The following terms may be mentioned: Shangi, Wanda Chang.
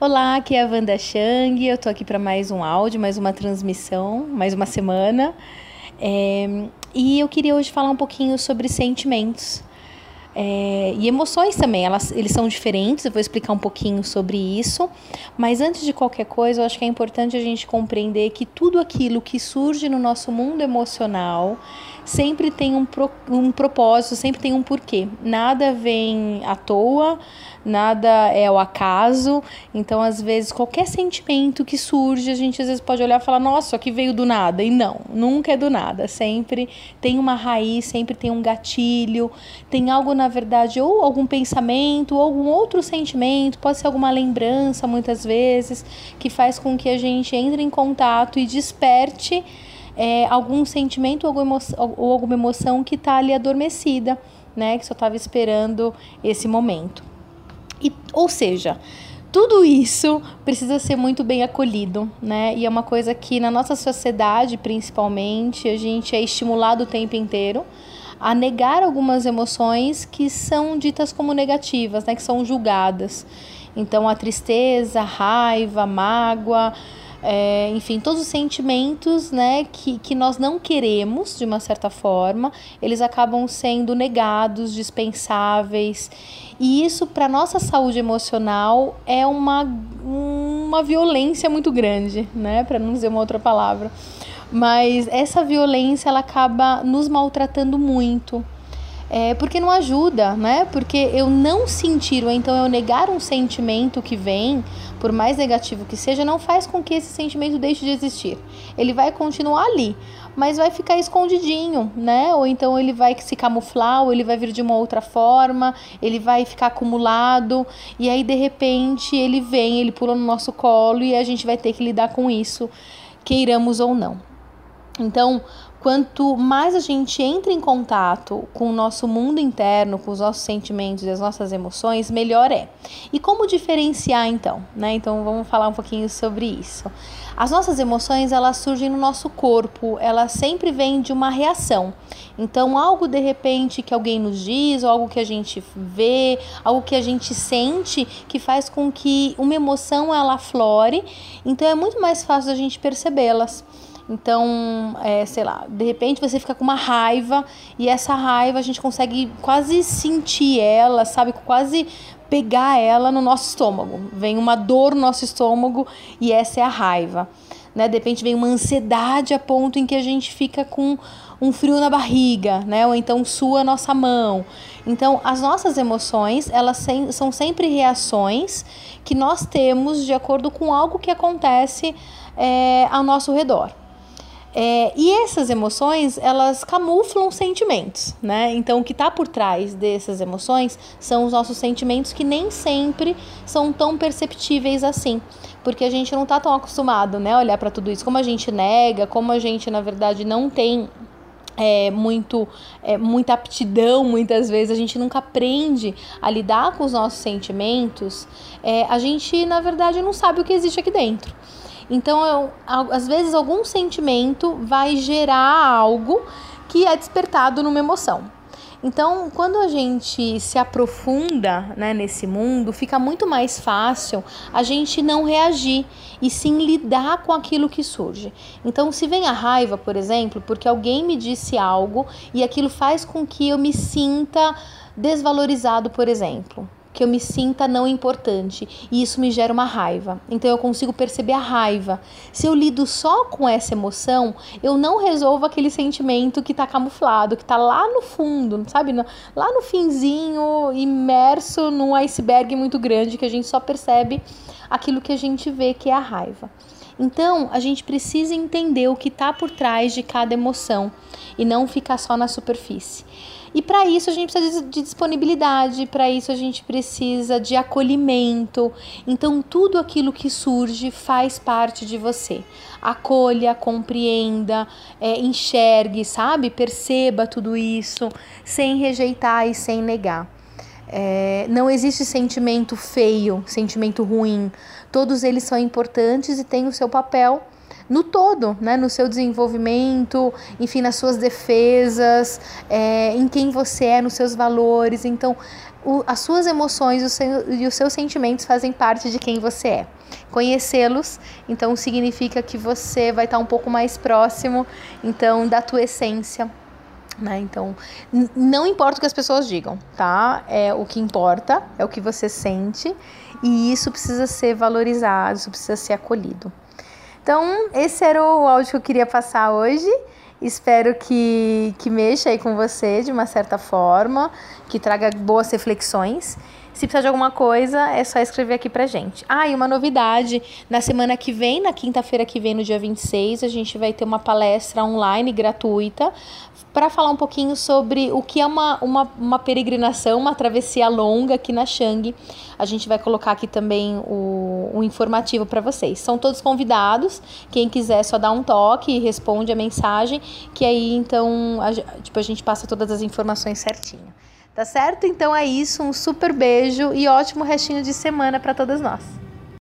Olá, aqui é a Wanda Chang, eu tô aqui para mais um áudio, mais uma transmissão, mais uma semana. E eu queria hoje falar um pouquinho sobre sentimentos e emoções também, eles são diferentes, eu vou explicar um pouquinho sobre isso. Mas antes de qualquer coisa, eu acho que é importante a gente compreender que tudo aquilo que surge no nosso mundo emocional sempre tem um propósito, sempre tem um porquê. Nada vem à toa, nada é o acaso. Então, às vezes, qualquer sentimento que surge, a gente às vezes pode olhar e falar, nossa, aqui veio do nada. E não, nunca é do nada. Sempre tem uma raiz, sempre tem um gatilho, tem algo, na verdade, ou algum pensamento, ou algum outro sentimento, pode ser alguma lembrança, muitas vezes, que faz com que a gente entre em contato e desperte algum sentimento ou alguma emoção que está ali adormecida, né? Que só estava esperando esse momento. Ou seja, tudo isso precisa ser muito bem acolhido, né? E é uma coisa que na nossa sociedade, principalmente, a gente é estimulado o tempo inteiro a negar algumas emoções que são ditas como negativas, né? Que são julgadas. Então, a tristeza, a raiva, a mágoa, enfim, todos os sentimentos, né, que nós não queremos, de uma certa forma, eles acabam sendo negados, dispensáveis. E isso, para a nossa saúde emocional, é uma violência muito grande, né, para não dizer uma outra palavra. Mas essa violência, ela acaba nos maltratando muito. Porque não ajuda, né? Porque eu não sentir, ou então eu negar um sentimento que vem, por mais negativo que seja, não faz com que esse sentimento deixe de existir. Ele vai continuar ali, mas vai ficar escondidinho, né? Ou então ele vai se camuflar, ou ele vai vir de uma outra forma, ele vai ficar acumulado, e aí de repente ele vem, ele pula no nosso colo e a gente vai ter que lidar com isso, queiramos ou não. Então, quanto mais a gente entra em contato com o nosso mundo interno, com os nossos sentimentos e as nossas emoções, melhor é. E como diferenciar então, né? Então vamos falar um pouquinho sobre isso. As nossas emoções, elas surgem no nosso corpo, elas sempre vêm de uma reação. Então, algo de repente que alguém nos diz, ou algo que a gente vê, algo que a gente sente, que faz com que uma emoção, ela aflore. Então é muito mais fácil a gente percebê-las. Então, sei lá, de repente você fica com uma raiva, e essa raiva a gente consegue quase sentir ela, sabe? Quase pegar ela no nosso estômago. Vem uma dor no nosso estômago e essa é a raiva, né? De repente vem uma ansiedade a ponto em que a gente fica com um frio na barriga, né? Ou então sua a nossa mão. Então, as nossas emoções, elas são sempre reações que nós temos de acordo com algo que acontece ao nosso redor. E essas emoções, elas camuflam sentimentos, né? Então, o que está por trás dessas emoções são os nossos sentimentos, que nem sempre são tão perceptíveis assim, porque a gente não está tão acostumado, né, a olhar para tudo isso. Como a gente nega, como a gente, na verdade, não tem muita aptidão, muitas vezes, a gente nunca aprende a lidar com os nossos sentimentos, a gente, na verdade, não sabe o que existe aqui dentro. Então, às vezes, algum sentimento vai gerar algo que é despertado numa emoção. Então, quando a gente se aprofunda, né, nesse mundo, fica muito mais fácil a gente não reagir e sim lidar com aquilo que surge. Então, se vem a raiva, por exemplo, porque alguém me disse algo e aquilo faz com que eu me sinta desvalorizado, por exemplo, que eu me sinta não importante, e isso me gera uma raiva. Então eu consigo perceber a raiva. Se eu lido só com essa emoção, eu não resolvo aquele sentimento que está camuflado, que está lá no fundo, sabe? Lá no finzinho, imerso num iceberg muito grande, que a gente só percebe aquilo que a gente vê, que é a raiva. Então, a gente precisa entender o que está por trás de cada emoção e não ficar só na superfície. E para isso a gente precisa de disponibilidade, para isso a gente precisa de acolhimento. Então, tudo aquilo que surge faz parte de você. Acolha, compreenda, enxergue, sabe? Perceba tudo isso sem rejeitar e sem negar. Não existe sentimento feio, sentimento ruim. Todos eles são importantes e têm o seu papel no todo, né? No seu desenvolvimento, enfim, nas suas defesas, em quem você é, nos seus valores. Então, as suas emoções e os seus sentimentos fazem parte de quem você é. Conhecê-los, então, significa que você vai estar um pouco mais próximo, então, da tua essência, né? Então, não importa o que as pessoas digam, tá? O que importa é o que você sente, e isso precisa ser valorizado, isso precisa ser acolhido. Então, esse era o áudio que eu queria passar hoje. Espero que mexa aí com você de uma certa forma, que traga boas reflexões. Se precisar de alguma coisa, é só escrever aqui pra gente. Ah, e uma novidade, na semana que vem, na quinta-feira que vem, no dia 26, a gente vai ter uma palestra online gratuita para falar um pouquinho sobre o que é uma peregrinação, uma travessia longa aqui na Shangi. A gente vai colocar aqui também o informativo para vocês. São todos convidados, quem quiser só dá um toque e responde a mensagem, que aí então a gente passa todas as informações certinho. Tá certo? Então é isso, um super beijo e ótimo restinho de semana para todas nós.